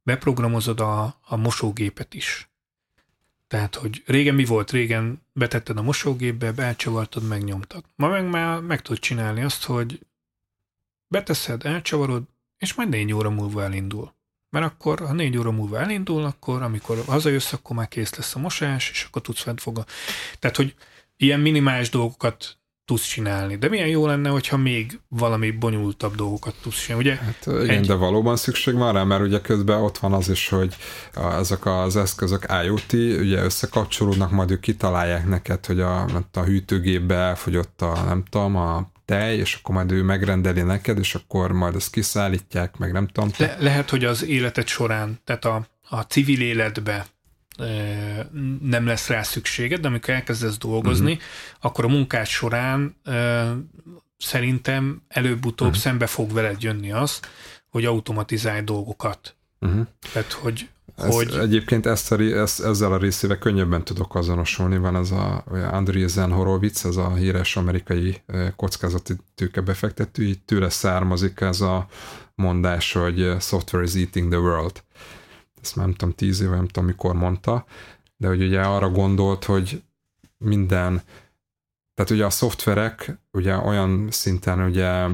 Beprogramozod a mosógépet is. Tehát, hogy régen mi volt? Régen betetted a mosógépbe, elcsavartad, megnyomtad. Ma meg már meg tudod csinálni azt, hogy beteszed, elcsavarod, és majd 4 óra múlva elindul. Mert akkor, ha 4 óra múlva elindul, akkor amikor hazajössz, akkor már kész lesz a mosás, és akkor tudsz fentfogni. Tehát, hogy ilyen minimális dolgokat tudsz csinálni. De milyen jó lenne, hogyha még valami bonyolultabb dolgokat tudsz csinálni, ugye? Hát igen, de valóban szükség van rá, mert ugye közben ott van az is, hogy ezek az eszközök IoT, ugye összekapcsolódnak, majd ők kitalálják neked, hogy a hűtőgépbe elfogyott a tej, és akkor majd ő megrendeli neked, és akkor majd ezt kiszállítják, meg nem tudom. Lehet, hogy az életed során, tehát a civil életbe nem lesz rá szükséged, de amikor elkezdesz dolgozni, akkor a munkád során szerintem előbb-utóbb szembe fog veled jönni az, hogy automatizálj dolgokat. Tehát, hogy... Egyébként ezzel a részével könnyebben tudok azonosulni. Van ez a Andreessen Horowitz, ez a híres amerikai kockázati tőkebefektető, így tőle származik ez a mondás, hogy software is eating the world. Ezt már nem tudom, 10 éve, nem tudom, mikor mondta, de hogy ugye arra gondolt, hogy minden, tehát ugye a szoftverek ugye olyan szinten ugye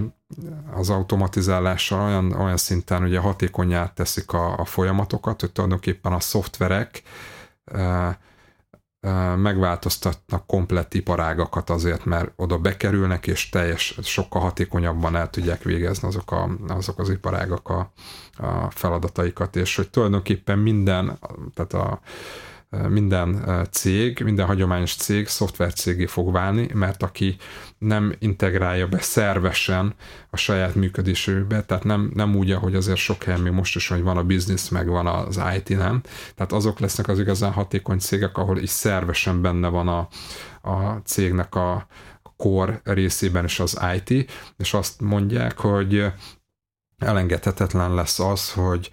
az automatizálással olyan szinten ugye hatékonnyá teszik a folyamatokat, hogy tulajdonképpen a szoftverek megváltoztatnak komplett iparágakat azért, mert oda bekerülnek, és sokkal hatékonyabban el tudják végezni azok az iparágak a feladataikat, és hogy tulajdonképpen minden, tehát minden cég, minden hagyományos cég szoftvercégé fog válni, mert aki nem integrálja be szervesen a saját működésébe, tehát nem úgy, ahogy azért sok helyen még most is, hogy van a business, meg van az IT, nem. Tehát azok lesznek az igazán hatékony cégek, ahol is szervesen benne van a cégnek a core részében is az IT, és azt mondják, hogy elengedhetetlen lesz az, hogy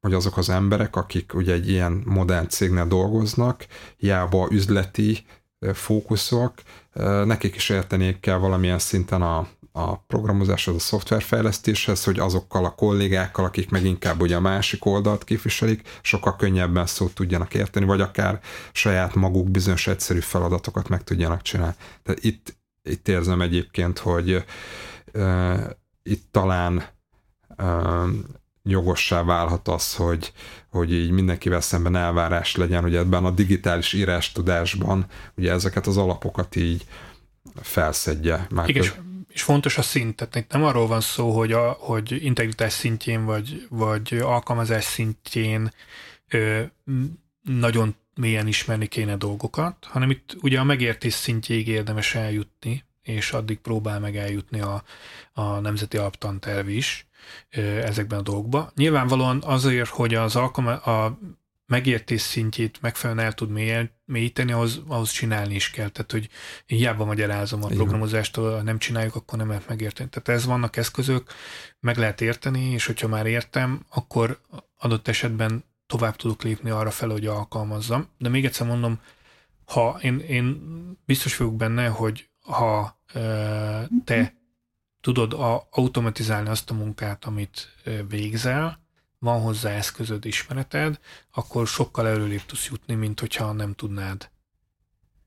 azok az emberek, akik ugye egy ilyen modern cégnél dolgoznak, hiába üzleti fókuszok, nekik is értenék kell valamilyen szinten a programozáshoz, a szoftverfejlesztéshez, hogy azokkal a kollégákkal, akik meg inkább ugye a másik oldalt képviselik, sokkal könnyebben szót tudjanak érteni, vagy akár saját maguk bizonyos egyszerű feladatokat meg tudjanak csinálni. Tehát itt érzem egyébként, hogy itt talán jogossá válhat az, hogy így mindenkivel szemben elvárás legyen, hogy ebben a digitális írástudásban ugye ezeket az alapokat így felszedje. Igen, és fontos a szint, tehát itt nem arról van szó, hogy integritás szintjén vagy alkalmazás szintjén nagyon mélyen ismerni kéne dolgokat, hanem itt ugye a megértés szintjéig érdemes eljutni, és addig próbál meg eljutni a Nemzeti Alaptanterv is ezekben a dolgokban. Nyilvánvalóan azért, hogy a megértés szintjét megfelelően el tud mélyíteni, ahhoz csinálni is kell. Tehát, hogy hiába magyarázom a programozást, ha nem csináljuk, akkor nem lehet megérteni. Tehát vannak eszközök, meg lehet érteni, és hogyha már értem, akkor adott esetben tovább tudok lépni arra fel, hogy alkalmazzam. De még egyszer mondom, ha én biztos vagyok benne, hogy ha te tudod automatizálni azt a munkát, amit végzel, van hozzá eszközöd, ismereted, akkor sokkal előrébb tudsz jutni, mint hogyha nem tudnád.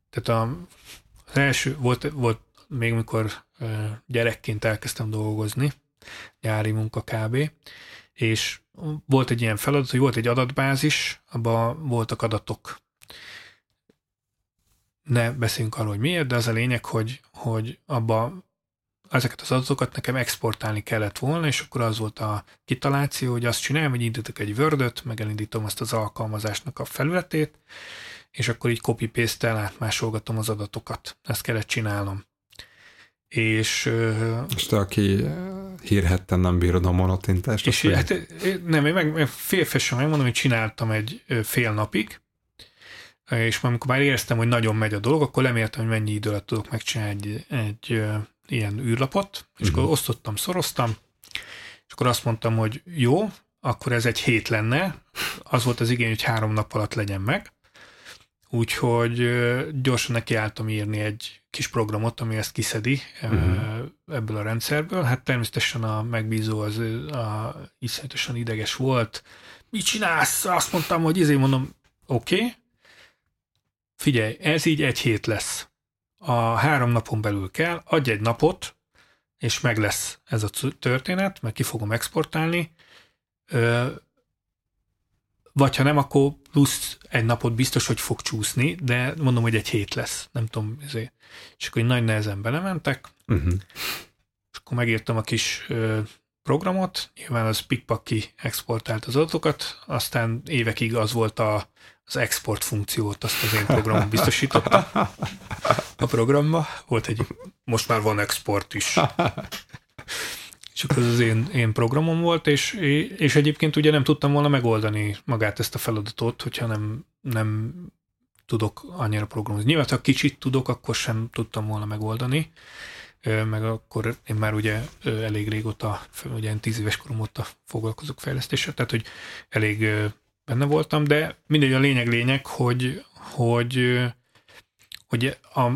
Tehát az első, volt még mikor gyerekként elkezdtem dolgozni, nyári munka kb., és volt egy ilyen feladat, hogy volt egy adatbázis, abban voltak adatok. Ne beszéljünk arról, hogy miért, de az a lényeg, hogy abban ezeket az adatokat nekem exportálni kellett volna, és akkor az volt a kitaláció, hogy azt csinálom, hogy indítok egy Word-öt, meg elindítom azt az alkalmazásnak a felületét, és akkor így copy-paste-tel átmásolgatom az adatokat. Ezt kellett csinálnom. És te, aki hírhetten nem bírod a monotintást? És hát, nem, én meg félfesen megmondom, hogy csináltam egy fél napig, és amikor már éreztem, hogy nagyon megy a dolog, akkor lemértem, hogy mennyi idő alatt tudok megcsinálni egy ilyen űrlapot, és akkor osztottam, szoroztam, és akkor azt mondtam, hogy jó, akkor ez egy hét lenne, az volt az igény, hogy 3 nap alatt legyen meg, úgyhogy gyorsan nekiálltam írni egy kis programot, ami ezt kiszedi ebből a rendszerből. Hát természetesen a megbízó az iszonyatosan ideges volt. Mit csinálsz? Azt mondtam, hogy mondom, oké, figyelj, ez így egy hét lesz. A 3 napon belül kell, adj egy napot, és meg lesz ez a történet, mert ki fogom exportálni. Vagy ha nem, akkor plusz 1 napot biztos, hogy fog csúszni, de mondom, hogy egy hét lesz. Nem tudom, ezért. És akkor nagy nehezen belementek, és akkor megírtam a kis programot, nyilván az pikpaki exportált az adatokat, aztán évekig az volt az export funkciót, azt az én programom biztosította a programba. Volt egy, most már van export is. És akkor az én programom volt, és egyébként ugye nem tudtam volna megoldani magát ezt a feladatot, hogyha nem tudok annyira programozni. Nyilván, ha kicsit tudok, akkor sem tudtam volna megoldani, meg akkor én már ugye elég régóta, ugye 10 éves korom óta foglalkozok fejlesztéssel, tehát hogy elég benne voltam, de mindegy, a lényeg, hogy a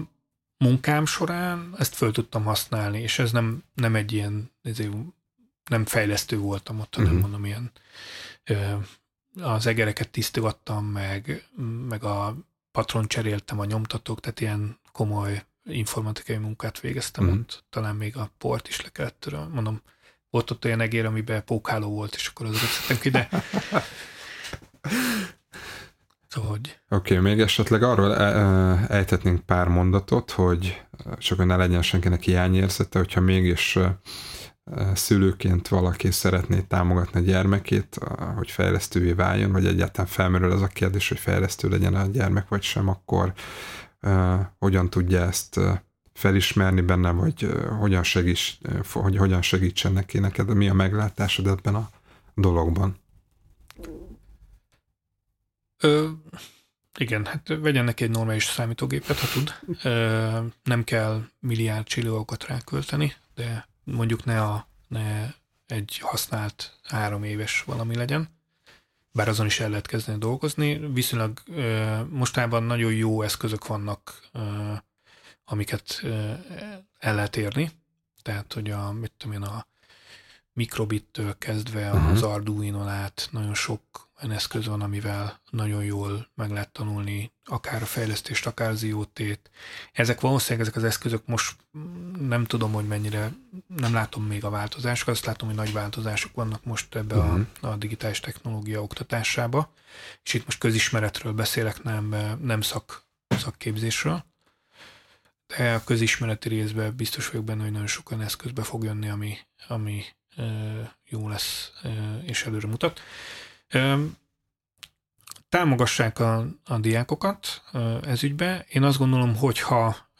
munkám során ezt föl tudtam használni, és ez nem egy ilyen, nem fejlesztő voltam ott, hanem mondom, ilyen az egereket tisztogattam, meg a patron cseréltem a nyomtatók, tehát ilyen komoly informatikai munkát végeztem ott, talán még a port is le kellett, mondom, ott olyan egér, amiben pókháló volt, és akkor azokat szedtem ki, de Oké, még esetleg arról ejtetnénk pár mondatot, hogy csak ne legyen senkinek hiányérzete, hogyha mégis szülőként valaki szeretné támogatni a gyermekét, hogy fejlesztővé váljon, vagy egyáltalán felmerül az a kérdés, hogy fejlesztő legyen a gyermek, vagy sem, akkor hogyan tudja ezt felismerni benne, vagy hogyan segítsen neki, neked mi a meglátásod ebben a dologban? Igen, hát vegyen neki egy normális számítógépet, ha tud. Nem kell milliárd csilliókat rákölteni, de mondjuk ne egy használt 3 éves valami legyen. Bár azon is el lehet kezdeni dolgozni. Viszonylag mostában nagyon jó eszközök vannak, amiket el lehet érni. Tehát, hogy a mikrobittől kezdve az Arduinon át nagyon sok eszköz van, amivel nagyon jól meg lehet tanulni akár a fejlesztést, akár az IoT-t. Ezek az eszközök most nem tudom, hogy mennyire, nem látom még a változásokat, azt látom, hogy nagy változások vannak most ebbe a digitális technológia oktatásába, és itt most közismeretről beszélek, nem szakképzésről, de a közismereti részben biztos vagyok benne, hogy nagyon sok olyan eszközbe fog jönni, ami jó lesz és előre mutat. Támogassák a diákokat ez ügybe. Én azt gondolom, hogy ha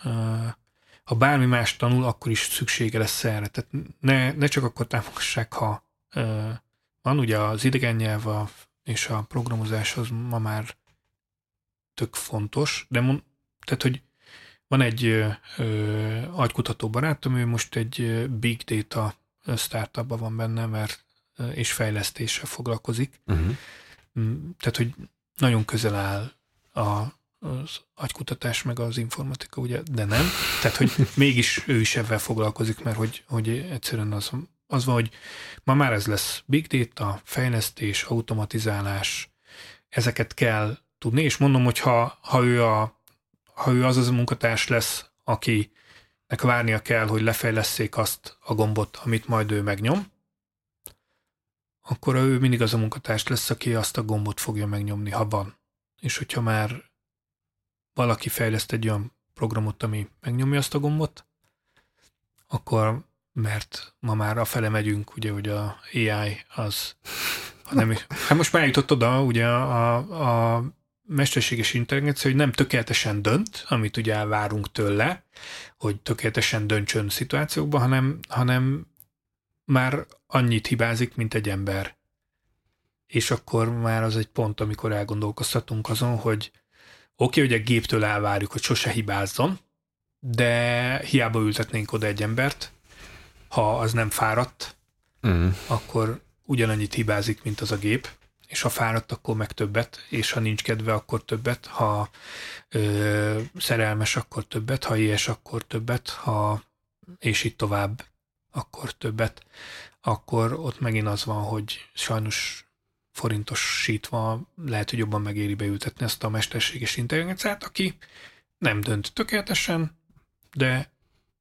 bármi más tanul, akkor is szüksége lesz erre. Tehát ne csak akkor támogassák, ha van. Ugye az idegen nyelv és a programozás az ma már tök fontos, de tehát, hogy van egy agykutató barátom, ő most egy big data startupban van benne, és fejlesztéssel foglalkozik. Tehát, hogy nagyon közel áll az agykutatás meg az informatika, ugye, de nem. Tehát, hogy mégis ő is ebben foglalkozik, mert hogy egyszerűen az van, hogy ma már ez lesz big data, fejlesztés, automatizálás, ezeket kell tudni, és mondom, hogy ha ő az a munkatárs lesz, akinek várnia kell, hogy lefejlesszék azt a gombot, amit majd ő megnyom, akkor ő mindig az a munkatárs lesz, aki azt a gombot fogja megnyomni, ha van. És hogyha már valaki fejleszt egy olyan programot, ami megnyomja azt a gombot, akkor, mert ma már afele megyünk, ugye, hogy a AI az, ha nem is, hát most már eljutott oda, ugye a mesterséges intelligencia, hogy nem tökéletesen dönt, amit ugye elvárunk tőle, hogy tökéletesen döntsön szituációkban, hanem már annyit hibázik, mint egy ember. És akkor már az egy pont, amikor elgondolkoztatunk azon, hogy oké, hogy a géptől elvárjuk, hogy sose hibázzon, de hiába ültetnénk oda egy embert, ha az nem fáradt, akkor ugyanannyit hibázik, mint az a gép, és ha fáradt, akkor meg többet, és ha nincs kedve, akkor többet, ha szerelmes, akkor többet, ha ilyes, akkor többet, és így tovább, akkor többet, akkor ott megint az van, hogy sajnos forintosítva lehet, hogy jobban megéri beültetni ezt a mesterséges intelligenciát, aki nem dönt tökéletesen, de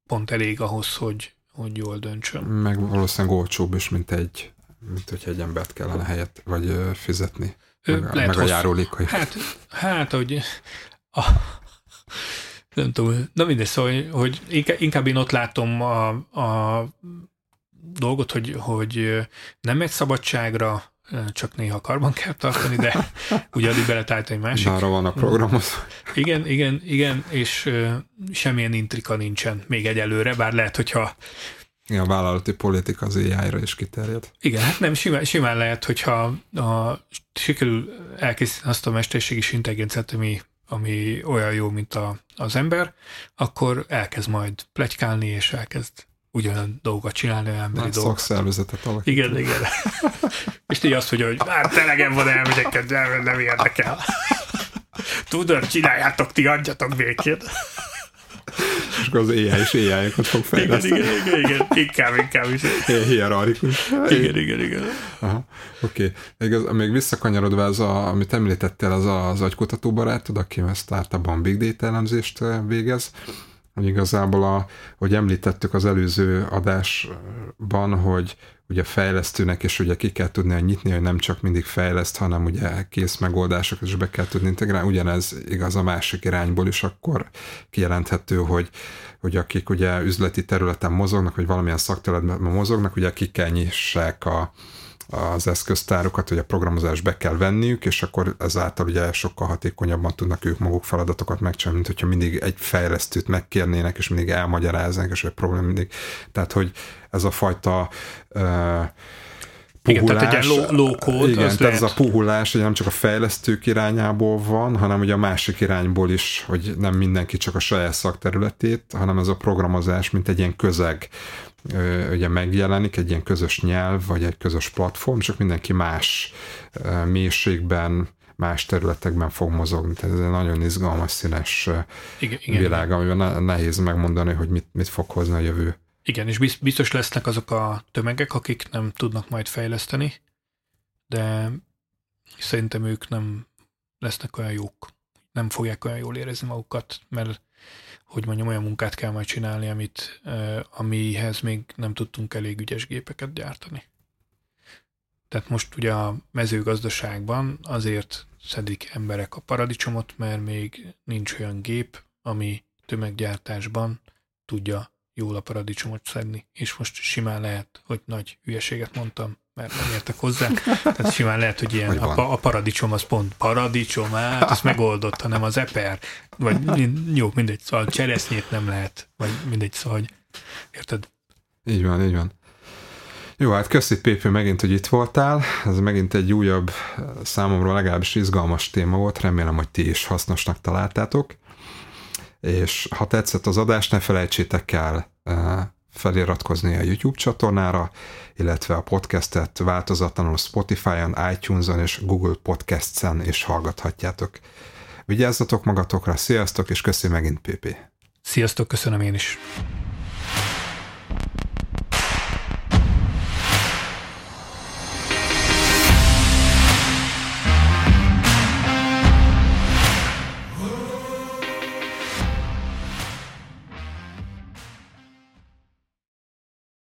pont elég ahhoz, hogy jól döntsön. Meg valószínűleg olcsóbb is, mint hogyha egy embert kellene helyett, vagy fizetni. Meg a járulékait. Hát, hogy nem tudom, na mindegy, szóval, hogy inkább én ott látom a dolgot, hogy nem egy szabadságra, csak néha karban kell tartani, de ugye addig beletállít egy másik. Nára van a programhoz. Igen, és semmilyen intrika nincsen még egyelőre, bár lehet, hogyha... Igen, a vállalati politika az AI-ra is kiterjed. Igen, hát nem, simán lehet, hogyha sikerül elkészíteni azt a mesterséges intelligenciát, ami olyan jó, mint az ember, akkor elkezd majd pletykálni, és elkezd ugyanolyan dolgokat csinálni, olyan emberi dolgokat. Szakszervezetet alakítani. Igen. És így azt mondja, hogy telegem van, elmegyek, nem érdekel. Tudod, csináljátok, ti adjatok békén. És akkor az AI is AI-okat fog fejleszteni. Igen. Inkább is. Hierarchikus. Igen. Oké. Még visszakanyarodva ez, amit említettél, ez az agykutató barátod, aki a startupban big data elemzést végez. Igazából, hogy említettük az előző adásban, hogy ugye fejlesztőnek, és ugye ki kell tudnia nyitni, hogy nem csak mindig fejleszt, hanem ugye kész megoldásokat is be kell tudni integrálni. Ugyanez igaz a másik irányból is, akkor kijelenthető, hogy akik ugye üzleti területen mozognak, vagy valamilyen szakterületben mozognak, ugye ki kell nyissák az eszköztárukat, hogy a programozást be kell venniük, és akkor ezáltal ugye sokkal hatékonyabban tudnak ők maguk feladatokat megcsinálni, mint hogyha mindig egy fejlesztőt megkérnének, és mindig elmagyaráznak, és egy probléma mindig. Tehát, hogy ez a fajta puhulás, igen, tehát egy low-code, tehát ez a puhulás ugye nem csak a fejlesztők irányából van, hanem ugye a másik irányból is, hogy nem mindenki csak a saját szakterületét, hanem ez a programozás, mint egy ilyen közeg, ugye megjelenik egy ilyen közös nyelv, vagy egy közös platform, csak mindenki más mélységben, más területekben fog mozogni. Tehát ez egy nagyon izgalmas, színes világ, amiben nehéz megmondani, hogy mit fog hozni a jövő. Igen, és biztos lesznek azok a tömegek, akik nem tudnak majd fejleszteni, de szerintem ők nem lesznek olyan jók, nem fogják olyan jól érezni magukat, mert hogy mondjam, olyan munkát kell majd csinálni, amihez még nem tudtunk elég ügyes gépeket gyártani. Tehát most ugye a mezőgazdaságban azért szedik emberek a paradicsomot, mert még nincs olyan gép, ami tömeggyártásban tudja jól a paradicsomot szedni. És most simán lehet, hogy nagy hülyeséget mondtam, mert nem értek hozzá. Tehát simán lehet, hogy ilyen a paradicsom az pont paradicsom, azt megoldotta, hanem az eper. Vagy jó, mindegy, szóval cseresznyét nem lehet. Vagy mindegy, szóval, érted? Így van. Jó, hát köszi Pépi megint, hogy itt voltál. Ez megint egy újabb, számomra legalábbis izgalmas téma volt. Remélem, hogy ti is hasznosnak találtátok. És ha tetszett az adás, ne felejtsétek el feliratkozni a YouTube csatornára, illetve a podcastet változatlanul Spotify-on, iTunes-on és Google Podcasts-en is hallgathatjátok. Vigyázzatok magatokra, sziasztok, és köszi megint Pépi. Sziasztok, köszönöm én is.